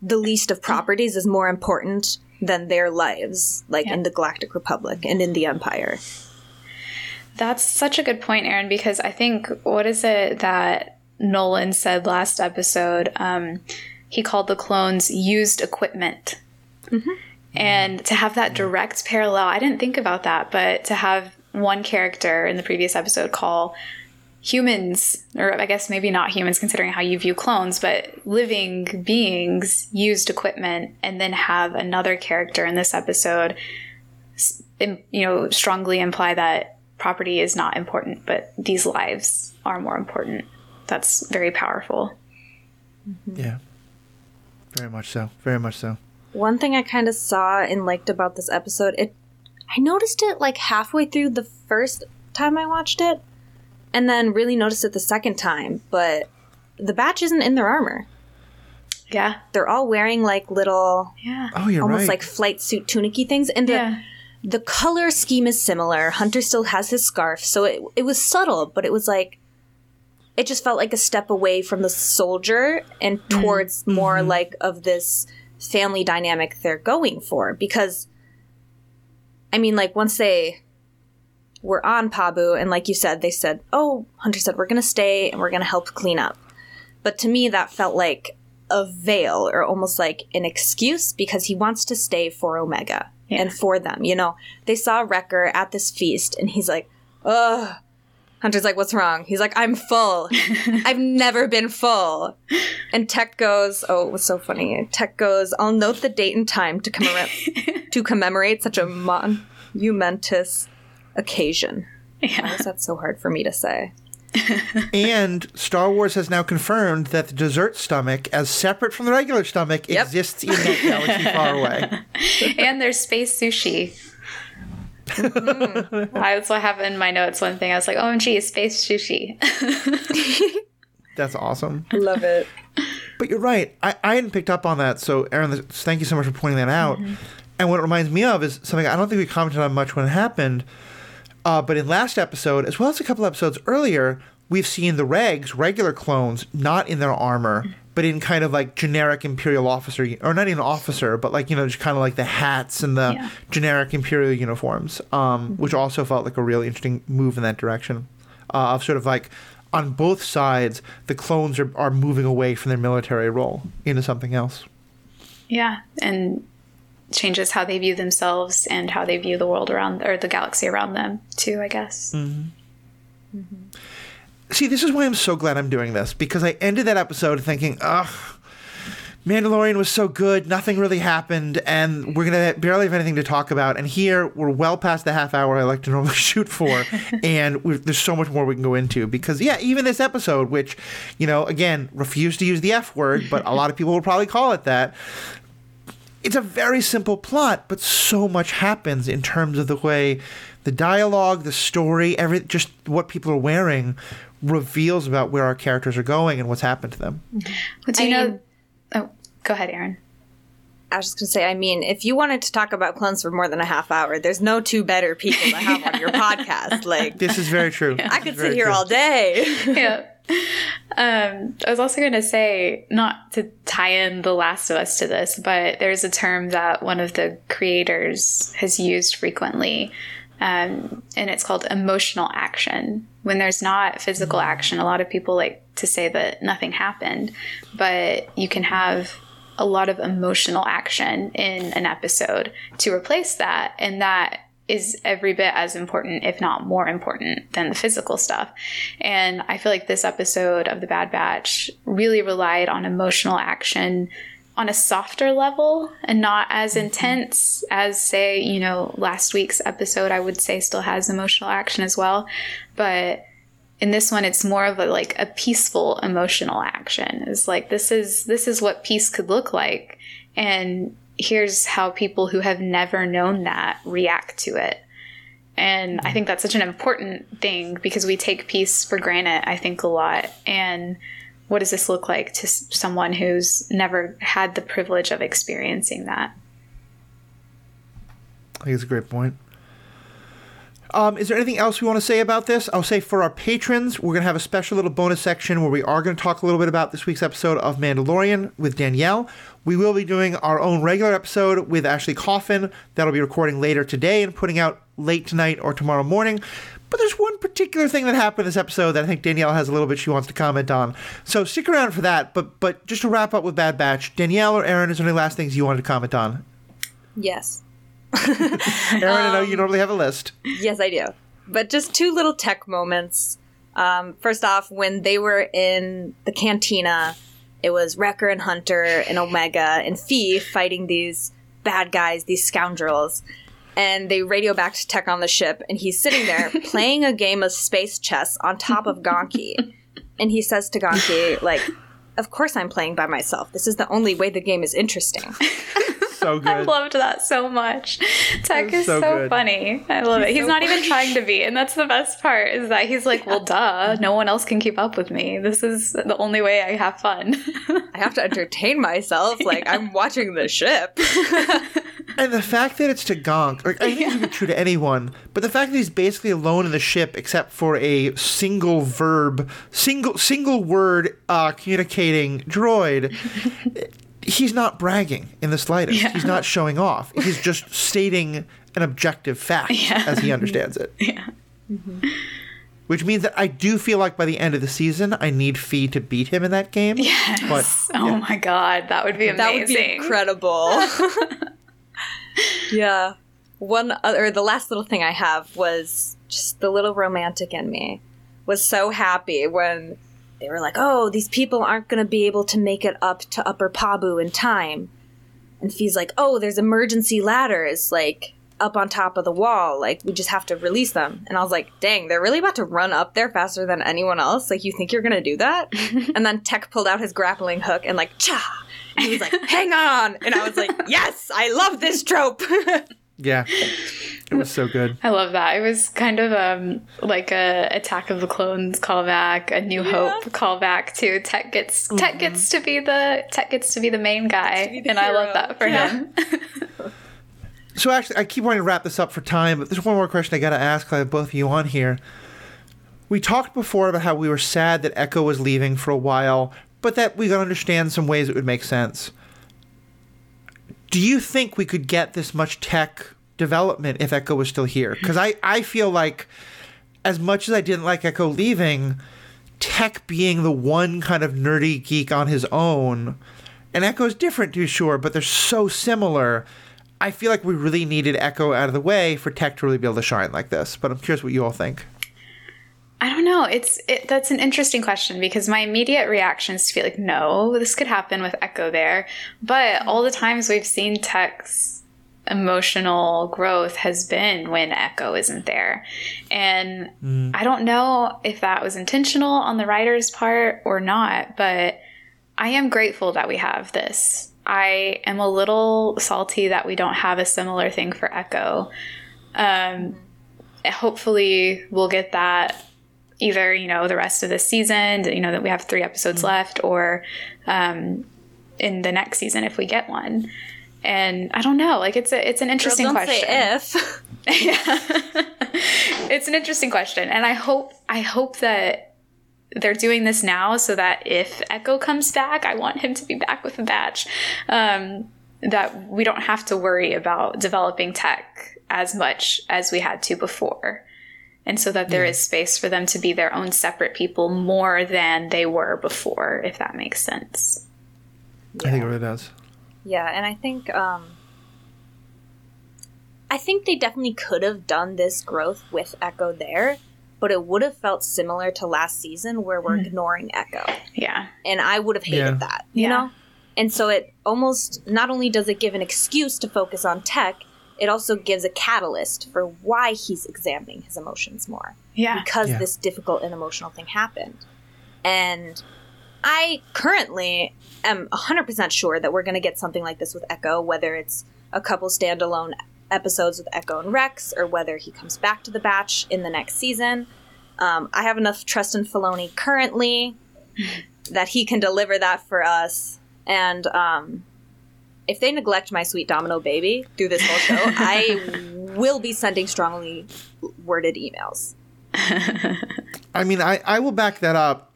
the least of properties is more important than their lives, like in the Galactic Republic and in the Empire. That's such a good point, Erin, because I think, what is it that Nolan said last episode? He called the clones used equipment. Mm-hmm. And to have that direct parallel, I didn't think about that, but to have one character in the previous episode call humans, or I guess maybe not humans considering how you view clones, but living beings used equipment, and then have another character in this episode, you know, strongly imply that property is not important, but these lives are more important. That's very powerful. Mm-hmm. Yeah, very much so. Very much so. One thing I kind of saw and liked about this episode, I noticed it like halfway through the first time I watched it, and then really noticed it the second time, but the Batch isn't in their armor. Yeah. They're all wearing like little, almost like flight suit tunicky things, and the color scheme is similar. Hunter still has his scarf, so it was subtle, but it was like, it just felt like a step away from the soldier and towards more like of this family dynamic they're going for, because I mean, like, once they were on Pabu, and like you said, they said, oh, Hunter said, we're gonna stay and we're gonna help clean up, but to me that felt like a veil, or almost like an excuse, because he wants to stay for Omega and for them, you know. They saw Wrecker at this feast and he's like, oh, Hunter's like, what's wrong? He's like, I'm full. I've never been full. And Tech goes, oh, it was so funny. Tech goes, I'll note the date and time to commemorate such a monumentous occasion. Yeah. Why is that so hard for me to say? And Star Wars has now confirmed that the dessert stomach, as separate from the regular stomach, exists in that galaxy far away. And there's space sushi. Mm-hmm. I also have in my notes one thing. I was like, OMG, space sushi. That's awesome. I love it. But you're right. I hadn't picked up on that. So, Erin, thank you so much for pointing that out. Mm-hmm. And what it reminds me of is something I don't think we commented on much when it happened. But in last episode, as well as a couple episodes earlier, we've seen the Regs, regular clones, not in their armor, but in kind of like generic Imperial officer, or not even officer, but like, you know, just kind of like the hats and the generic Imperial uniforms, which also felt like a really interesting move in that direction of sort of like on both sides, the clones are moving away from their military role into something else. Yeah, and changes how they view themselves and how they view the world around, or the galaxy around them too, I guess. Mm-hmm. Mm-hmm. See, this is why I'm so glad I'm doing this, because I ended that episode thinking, ugh, Mandalorian was so good, nothing really happened, and we're going to barely have anything to talk about. And here, we're well past the half hour I like to normally shoot for, and there's so much more we can go into. Because, yeah, even this episode, which, you know, again, refused to use the F word, but a lot of people will probably call it that. It's a very simple plot, but so much happens in terms of the way the dialogue, the story, just what people are wearing reveals about where our characters are going and what's happened to them. Go ahead, Erin. I was just going to say, I mean, if you wanted to talk about clones for more than a half hour, there's no two better people to have on your podcast. Like, this is very true. I could sit here all day. Yeah. I was also going to say, not to tie in The Last of Us to this, but there's a term that one of the creators has used frequently, and it's called emotional action. When there's not physical action, a lot of people like to say that nothing happened, but you can have a lot of emotional action in an episode to replace that, and that is every bit as important, if not more important, than the physical stuff. And I feel like this episode of The Bad Batch really relied on emotional action on a softer level and not as intense as, say, you know, last week's episode, I would say, still has emotional action as well. But in this one, it's more of a, like, a peaceful emotional action. It's like, this is what peace could look like. And here's how people who have never known that react to it. And I think that's such an important thing, because we take peace for granted, I think, a lot. And what does this look like to someone who's never had the privilege of experiencing that? I think it's a great point. Is there anything else we want to say about this? I'll say for our patrons, we're going to have a special little bonus section where we are going to talk a little bit about this week's episode of Mandalorian with Danielle. We will be doing our own regular episode with Ashley Coffin. That'll be recording later today and putting out late tonight or tomorrow morning. But there's one particular thing that happened this episode that I think Danielle has a little bit she wants to comment on. So stick around for that. But just to wrap up with Bad Batch, Danielle or Erin, is there any last things you wanted to comment on? Yes. Erin, I know you normally have a list. Yes, I do. But just two little tech moments. First off, when they were in the cantina, it was Wrecker and Hunter and Omega and Fi fighting these bad guys, these scoundrels. And they radio back to Tech on the ship, and he's sitting there playing a game of space chess on top of Gonki. And he says to Gonki, like, of course I'm playing by myself. This is the only way the game is interesting. So good. I loved that so much. Tech is so funny. I love it. He's not even trying to be. And that's the best part, is that he's like, well, duh, no one else can keep up with me. This is the only way I have fun. I have to entertain myself. Like, I'm watching the ship. And the fact that it's to Gonk, like, I think it would be true to anyone, but the fact that he's basically alone in the ship except for a single verb, single word communicating droid, he's not bragging in the slightest. Yeah. He's not showing off. He's just stating an objective fact as he understands it. Yeah. Mm-hmm. Which means that I do feel like by the end of the season, I need Fi to beat him in that game. Yes. But, oh, my God. That would be amazing. That would be incredible. Yeah. The last little thing I have was just the little romantic in me was so happy when they were like, oh, these people aren't going to be able to make it up to Upper Pabu in time. And Fi's like, oh, there's emergency ladders, like, up on top of the wall. Like, we just have to release them. And I was like, dang, they're really about to run up there faster than anyone else? Like, you think you're going to do that? And then Tech pulled out his grappling hook and, like, cha! And he was like, hang on! And I was like, yes, I love this trope! Yeah. It was so good. I love that. It was kind of like a Attack of the Clones callback, a New Hope callback too. Tech gets to be the main guy, and I love that for him. So actually, I keep wanting to wrap this up for time, but there's one more question I got to ask. I have both of you on here. We talked before about how we were sad that Echo was leaving for a while, but that we got to understand some ways it would make sense. Do you think we could get this much Tech development if Echo was still here? Because I feel like, as much as I didn't like Echo leaving, Tech being the one kind of nerdy geek on his own, and Echo's different to sure, but they're so similar. I feel like we really needed Echo out of the way for Tech to really be able to shine like this. But I'm curious what you all think. I don't know. That's an interesting question, because my immediate reaction is to be like, no, this could happen with Echo there. But all the times we've seen Tech's emotional growth has been when Echo isn't there. And I don't know if that was intentional on the writer's part or not, but I am grateful that we have this. I am a little salty that we don't have a similar thing for Echo. Hopefully we'll get that either, the rest of the season, that we have 3 episodes left, or in the next season if we get one. And I don't know, like, it's an interesting question. It's an interesting question. And I hope that they're doing this now so that if Echo comes back, I want him to be back with a batch, that we don't have to worry about developing Tech as much as we had to before. And so that there is space for them to be their own separate people more than they were before, if that makes sense. Yeah. I think it really does. Yeah, and I think they definitely could have done this growth with Echo there, but it would have felt similar to last season where we're ignoring Echo. Yeah. And I would have hated that, you know? And so it almost, not only does it give an excuse to focus on Tech, it also gives a catalyst for why he's examining his emotions more. Yeah. Because this difficult and emotional thing happened. And I currently am 100% sure that we're going to get something like this with Echo, whether it's a couple standalone episodes with Echo and Rex, or whether he comes back to the batch in the next season. I have enough trust in Filoni currently that he can deliver that for us. And if they neglect my sweet Domino baby through this whole show, I will be sending strongly worded emails. I mean, I will back that up.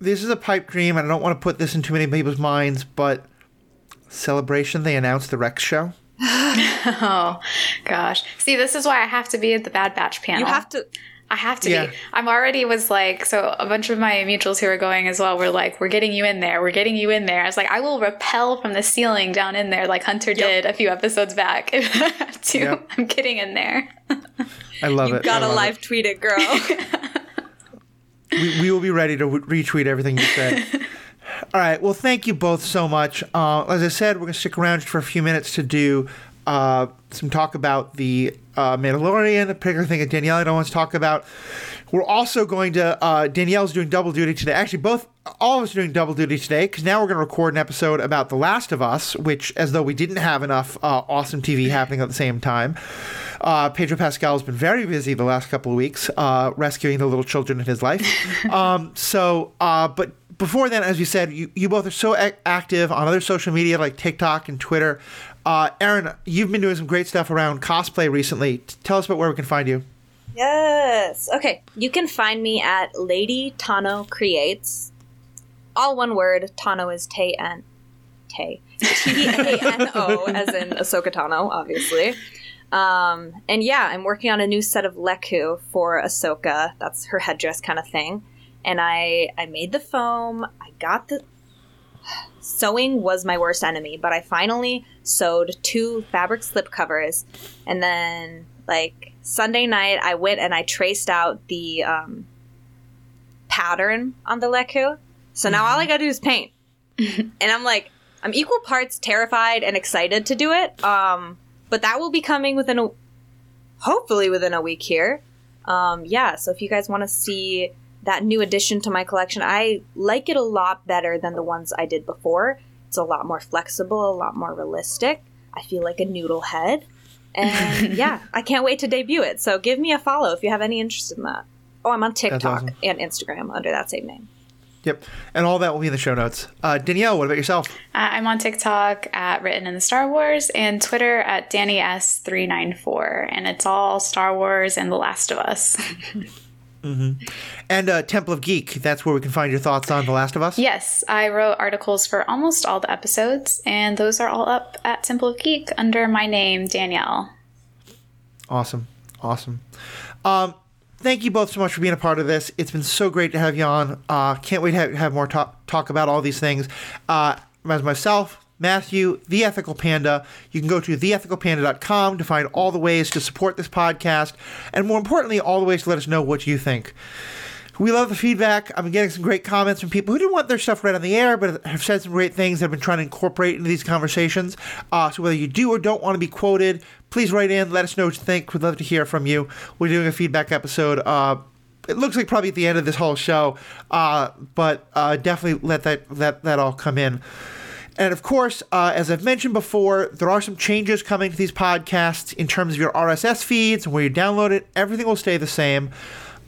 This is a pipe dream, and I don't want to put this in too many people's minds, but Celebration, they announced the Rex show. Oh, gosh. See, this is why I have to be at the Bad Batch panel. You have to... I have to be. I'm already was like, so a bunch of my mutuals who are going as well were like, we're getting you in there. We're getting you in there. I was like, I will rappel from the ceiling down in there like Hunter did a few episodes back. If I have to. Yep. I'm getting in there. I love it. You gotta live tweet it, girl. We will be ready to retweet everything you said. All right. Well, thank you both so much. As I said, we're going to stick around just for a few minutes to do some talk about the Mandalorian, a particular thing that Danielle and I want to talk about. We're also going to, Danielle's doing double duty today. Actually, all of us are doing double duty today, because now we're going to record an episode about The Last of Us, which, as though we didn't have enough awesome TV happening at the same time. Pedro Pascal's been very busy the last couple of weeks, rescuing the little children in his life. But before then, as you said, you both are so active on other social media like TikTok and Twitter. Erin, you've been doing some great stuff around cosplay recently. Tell us about where we can find you. Yes. Okay. You can find me at Lady Tano Creates. All one word. Tano is Tay. T-A-N-O, as in Ahsoka Tano, obviously. And yeah, I'm working on a new set of Leku for Ahsoka. That's her headdress kind of thing. And I made the foam. I got the... Sewing was my worst enemy, but I finally sewed 2 fabric slipcovers. And then, like, Sunday night, I went and I traced out the pattern on the Leku. So now all I gotta do is paint. And I'm like, I'm equal parts terrified and excited to do it. But that will be coming hopefully within a week here. So if you guys want to see that new addition to my collection, I like it a lot better than the ones I did before. It's a lot more flexible, a lot more realistic. I feel like a noodle head. And yeah, I can't wait to debut it. So give me a follow if you have any interest in that. Oh, I'm on TikTok and Instagram under that same name. Yep. And all that will be in the show notes. Danielle, what about yourself? I'm on TikTok at Written in the Star Wars and Twitter at DannyS394. And it's all Star Wars and The Last of Us. Mm-hmm. And Temple of Geek, that's where we can find your thoughts on The Last of Us? Yes, I wrote articles for almost all the episodes, and those are all up at Temple of Geek under my name, Danielle. Awesome. Thank you both so much for being a part of this. It's been so great to have you on. Can't wait to have more talk about all these things. As myself, Matthew, The Ethical Panda. You can go to theethicalpanda.com to find all the ways to support this podcast, and more importantly, all the ways to let us know what you think. We love the feedback. I've been getting some great comments from people who didn't want their stuff read on the air, but have said some great things that I've been trying to incorporate into these conversations. So whether you do or don't want to be quoted, please write in. Let us know what you think. We'd love to hear from you. We're doing a feedback episode. It looks like probably at the end of this whole show, but definitely let that all come in. And of course, as I've mentioned before, there are some changes coming to these podcasts in terms of your RSS feeds and where you download it. Everything will stay the same.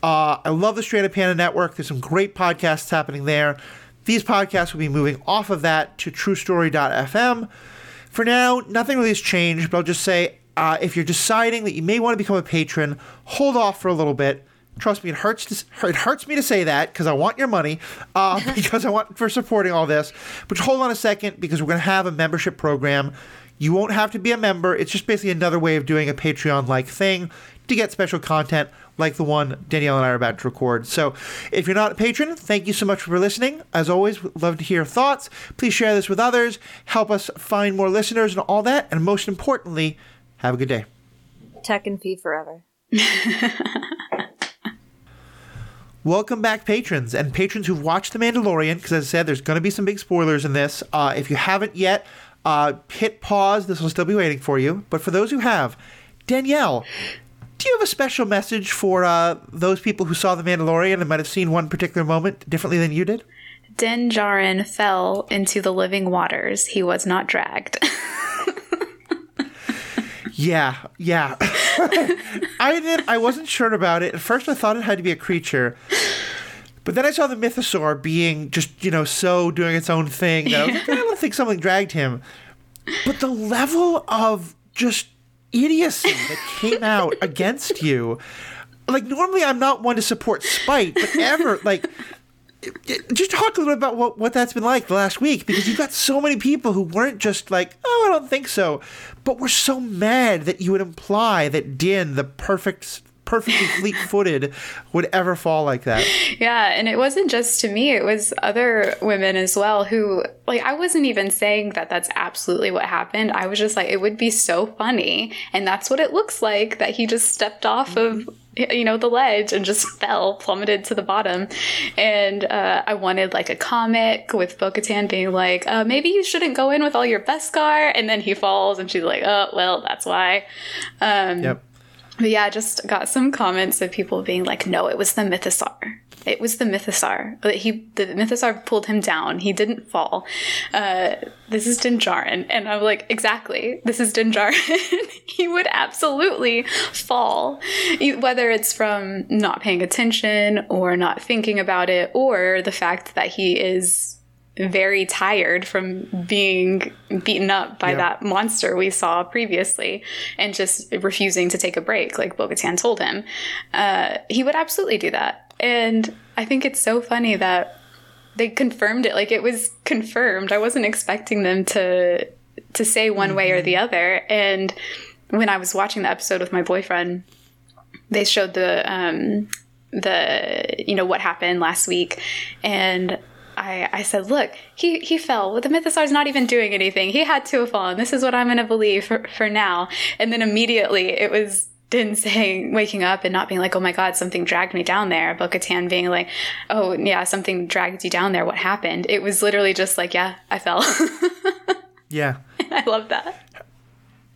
I love the Straight Up Panda Network. There's some great podcasts happening there. These podcasts will be moving off of that to TruStory.FM. For now, nothing really has changed, but I'll just say if you're deciding that you may want to become a patron, hold off for a little bit. Trust me, it hurts me to say that because I want your money, because I want for supporting all this. But hold on a second, because we're going to have a membership program. You won't have to be a member. It's just basically another way of doing a Patreon-like thing to get special content like the one Danielle and I are about to record. So if you're not a patron, thank you so much for listening. As always, we'd love to hear your thoughts. Please share this with others. Help us find more listeners and all that. And most importantly, have a good day. Tech and Fi forever. Welcome back, patrons, and patrons who've watched The Mandalorian, because as I said, there's going to be some big spoilers in this. If you haven't yet, hit pause. This will still be waiting for you. But for those who have, Danielle, do you have a special message for those people who saw The Mandalorian and might have seen one particular moment differently than you did? Din Djarin fell into the living waters. He was not dragged. Yeah. I wasn't sure about it. At first, I thought it had to be a creature. But then I saw the Mythosaur being just, so doing its own thing. That I was like, I don't think something dragged him. But the level of just idiocy that came out against you. Like, normally I'm not one to support spite, but ever, like, just talk a little bit about what that's been like the last week, because you've got so many people who weren't just like, oh, I don't think so, but were so mad that you would imply that Din, the perfectly fleet-footed, would ever fall like that. Yeah, and it wasn't just to me. It was other women as well who, like, I wasn't even saying that that's absolutely what happened. I was just like, it would be so funny, and that's what it looks like, that he just stepped off of, you know, the ledge and just plummeted to the bottom. And I wanted, like, a comic with Bo-Katan being like, maybe you shouldn't go in with all your Beskar, and then he falls, and she's like, oh, well, that's why. Yep. But yeah, I just got some comments of people being like, no, it was the Mythosaur. It was the Mythosaur. The Mythosaur pulled him down. He didn't fall. This is Din Djarin. And I'm like, exactly. This is Din Djarin. He would absolutely fall, whether it's from not paying attention or not thinking about it, or the fact that he is very tired from being beaten up by that monster we saw previously and just refusing to take a break, like Bo-Katan told him. He would absolutely do that. And I think it's so funny that they confirmed it. Like, it was confirmed. I wasn't expecting them to say one way or the other. And when I was watching the episode with my boyfriend, they showed the you know, what happened last week, and I said, look, he fell. Well, the Mythosaur's not even doing anything. He had to have fallen. This is what I'm going to believe for now. And then immediately it was Din saying, waking up and not being like, oh my God, something dragged me down there. Bo-Katan being like, oh yeah, something dragged you down there. What happened? It was literally just like, yeah, I fell. Yeah. And I love that.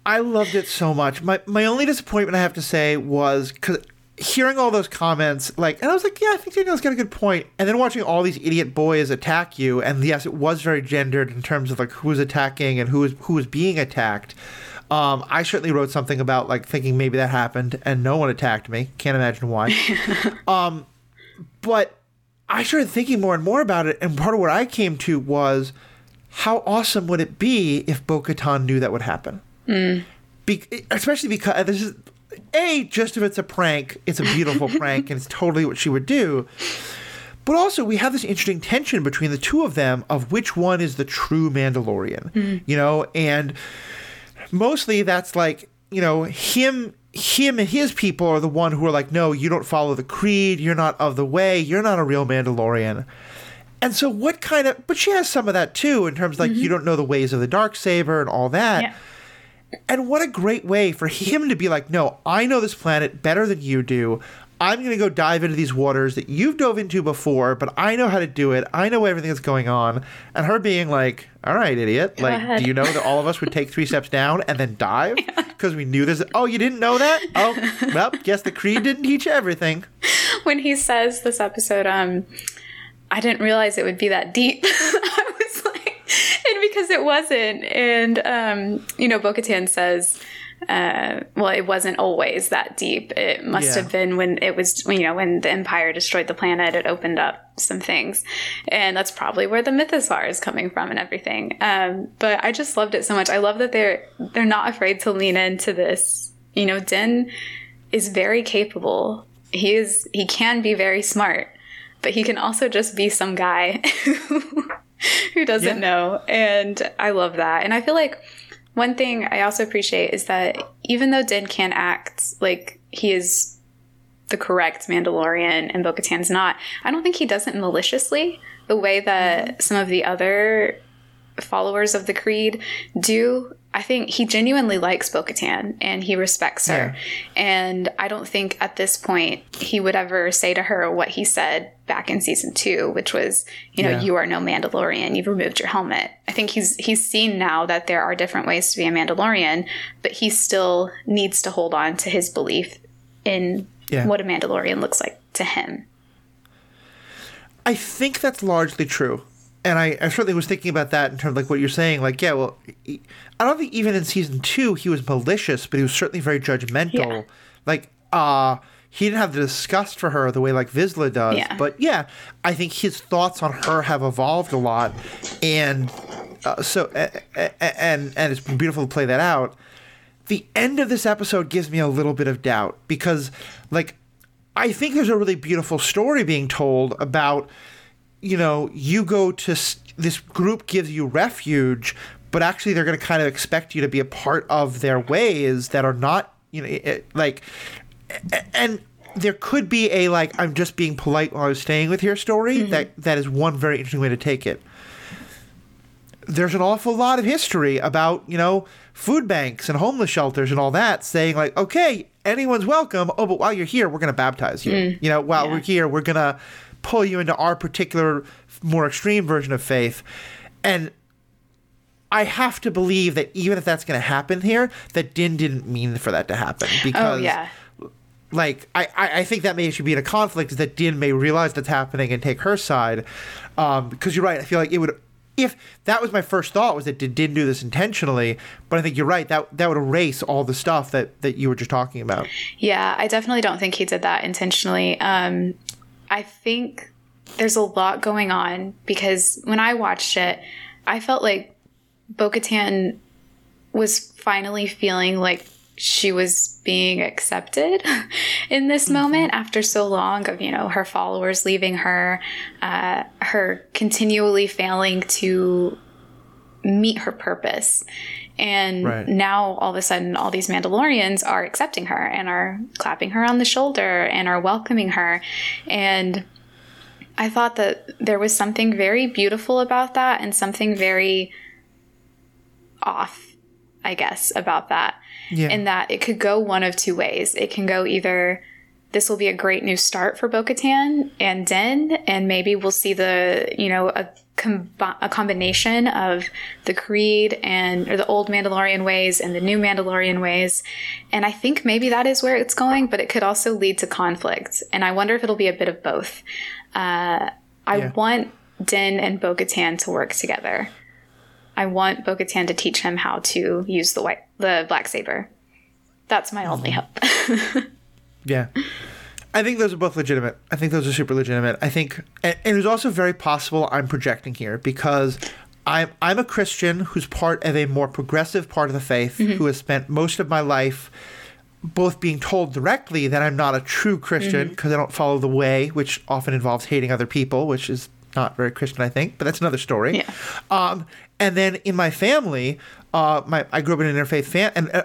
I loved it so much. My only disappointment, I have to say, was because hearing all those comments, like, and I was like, yeah, I think Danielle's got a good point. And then watching all these idiot boys attack you, and yes, it was very gendered in terms of, like, who was attacking and who was being attacked. I certainly wrote something about, like, thinking maybe that happened and no one attacked me. Can't imagine why. But I started thinking more and more about it, and part of what I came to was, how awesome would it be if Bo-Katan knew that would happen? Especially because this is, A, just if it's a prank, it's a beautiful prank, and it's totally what she would do. But also, we have this interesting tension between the two of them of which one is the true Mandalorian, you know? And mostly that's like, you know, him and his people are the one who are like, no, you don't follow the creed, you're not of the way, you're not a real Mandalorian. And so what kind of, but she has some of that too, in terms of like, you don't know the ways of the Darksaber and all that. Yeah. And what a great way for him to be like, no, I know this planet better than you do. I'm going to go dive into these waters that you've dove into before, but I know how to do it. I know everything that's going on. And her being like, all right, idiot. Like, do you know that all of us would take 3 steps down and then dive? Because we knew this. Oh, you didn't know that? Oh, well, guess the creed didn't teach you everything. When he says this episode, I didn't realize it would be that deep. I was like, and because it wasn't, and, you know, Bo-Katan says, well, it wasn't always that deep. It must have been when it was, you know, when the Empire destroyed the planet, it opened up some things. And that's probably where the Mythosaur is coming from and everything. But I just loved it so much. I love that they're not afraid to lean into this. You know, Din is very capable. He can be very smart, but he can also just be some guy who doesn't know. And I love that. And I feel like one thing I also appreciate is that even though Din can act like he is the correct Mandalorian and Bo-Katan's not, I don't think he does it maliciously the way that some of the other followers of the creed do. I think he genuinely likes Bo-Katan and he respects her. And I don't think at this point he would ever say to her what he said back in season 2, which was, you know, you are no Mandalorian. You've removed your helmet. I think he's seen now that there are different ways to be a Mandalorian, but he still needs to hold on to his belief in what a Mandalorian looks like to him. I think that's largely true. And I certainly was thinking about that in terms of like what you're saying. Like, yeah, well, I don't think even in season 2 he was malicious, but he was certainly very judgmental. Yeah. Like, he didn't have the disgust for her the way like Vizsla does. Yeah. But yeah, I think his thoughts on her have evolved a lot, and so and it's beautiful to play that out. the end of this episode gives me a little bit of doubt because, like, I think there's a really beautiful story being told about, you know, you go to this group gives you refuge, but actually they're going to kind of expect you to be a part of their ways that are not, you know, and there could be a, like, I'm just being polite while I was staying with your story. Mm-hmm. That is one very interesting way to take it. There's an awful lot of history about, you know, food banks and homeless shelters and all that saying, like, okay, anyone's welcome. Oh, but while you're here, we're going to baptize you. Mm. You know, while we're here, we're going to pull you into our particular more extreme version of faith. And I have to believe that even if that's going to happen here, that Din didn't mean for that to happen because... Oh, yeah. Like, I think that may actually be in a conflict is that Din may realize that's happening and take her side. Because you're right. I feel like it would – if that was my first thought was that Din didn't do this intentionally. But I think you're right. That would erase all the stuff that you were just talking about. Yeah, I definitely don't think he did that intentionally. I think there's a lot going on because when I watched it, I felt like Bo-Katan was finally feeling like she was being accepted in this moment after so long of, you know, her followers leaving her, her continually failing to meet her purpose. And now all of a sudden all these Mandalorians are accepting her and are clapping her on the shoulder and are welcoming her. And I thought that there was something very beautiful about that and something very off, I guess, about that. Yeah. In that it could go one of two ways. It can go either this will be a great new start for Bo-Katan and Din, and maybe we'll see the, you know, a combination of the creed and or the old Mandalorian ways and the new Mandalorian ways. And I think maybe that is where it's going, but it could also lead to conflict. And I wonder if it'll be a bit of both. I want Din and Bo-Katan to work together. I want Bo-Katan to teach him how to use the black saber. That's my only hope. Yeah. I think those are both legitimate. I think those are super legitimate. I think and it's also very possible I'm projecting here because I'm a Christian who's part of a more progressive part of the faith who has spent most of my life both being told directly that I'm not a true Christian because I don't follow the way, which often involves hating other people, which is not very Christian, I think, but that's another story. Yeah. And then in my family, I grew up in an interfaith family. And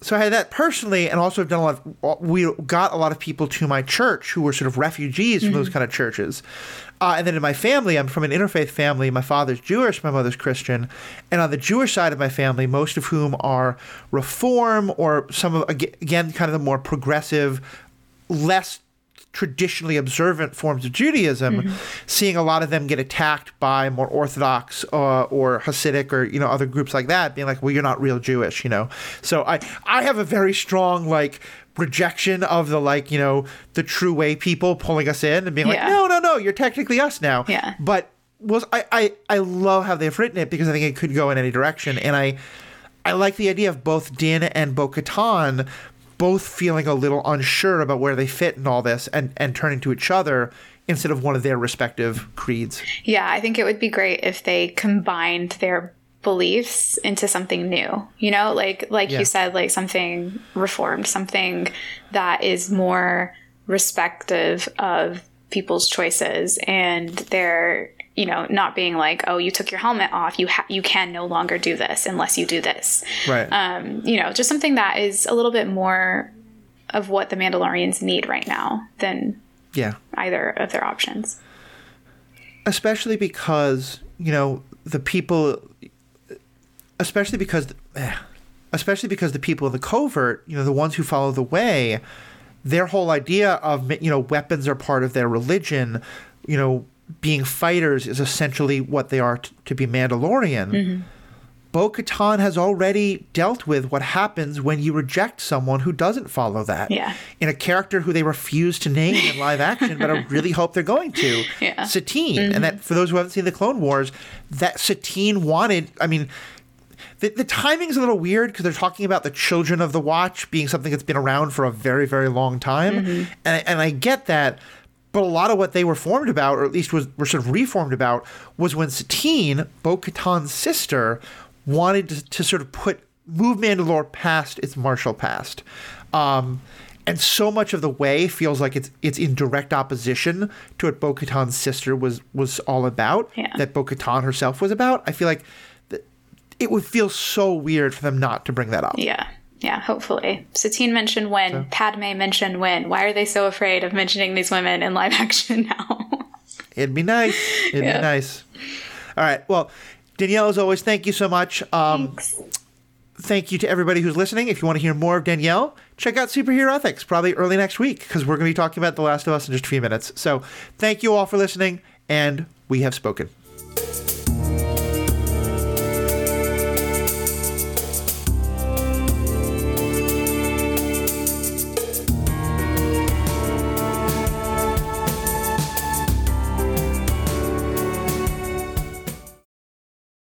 so I had that personally and also have done we got a lot of people to my church who were sort of refugees from those kind of churches. And then in my family, I'm from an interfaith family. My father's Jewish, my mother's Christian. And on the Jewish side of my family, most of whom are Reform or some of, again, kind of the more progressive, less traditionally observant forms of Judaism, seeing a lot of them get attacked by more Orthodox or Hasidic or, you know, other groups like that being like, well, you're not real Jewish, you know. So I have a very strong, like, rejection of the, like, you know, the true way people pulling us in and being like, no, you're technically us now. Yeah. But I love how they've written it because I think it could go in any direction. And I like the idea of both Din and Bo-Katan both feeling a little unsure about where they fit in all this and turning to each other instead of one of their respective creeds. Yeah, I think it would be great if they combined their beliefs into something new, you know, like you said, like something reformed, something that is more respective of people's choices and their, you know, not being like, oh, you took your helmet off. You can no longer do this unless you do this. Right. You know, just something that is a little bit more of what the Mandalorians need right now than either of their options. Especially because, you know, the people in the covert, you know, the ones who follow the way, their whole idea of, you know, weapons are part of their religion, you know, being fighters is essentially what they are to be Mandalorian. Bo-Katan has already dealt with what happens when you reject someone who doesn't follow that. Yeah. In a character who they refuse to name in live action, but I really hope they're going to. Yeah. Satine. And that, for those who haven't seen The Clone Wars, that Satine wanted, I mean, the timing's a little weird because they're talking about the Children of the Watch being something that's been around for a very, very long time. And I get that. But a lot of what they were formed about, or at least were sort of reformed about, was when Satine, Bo-Katan's sister, wanted to sort of put move Mandalore past its martial past. And so much of the way feels like it's in direct opposition to what Bo-Katan's sister was all about, that Bo-Katan herself was about. I feel like it would feel so weird for them not to bring that up. Yeah, hopefully. Satine mentioned when, Padme mentioned when. Why are they so afraid of mentioning these women in live action now? It'd be nice. It'd be nice. All right. Well, Danielle, as always, thank you so much. Thanks. Thank you to everybody who's listening. If you want to hear more of Danielle, check out Superhero Ethics probably early next week, because we're going to be talking about The Last of Us in just a few minutes. So thank you all for listening, and we have spoken.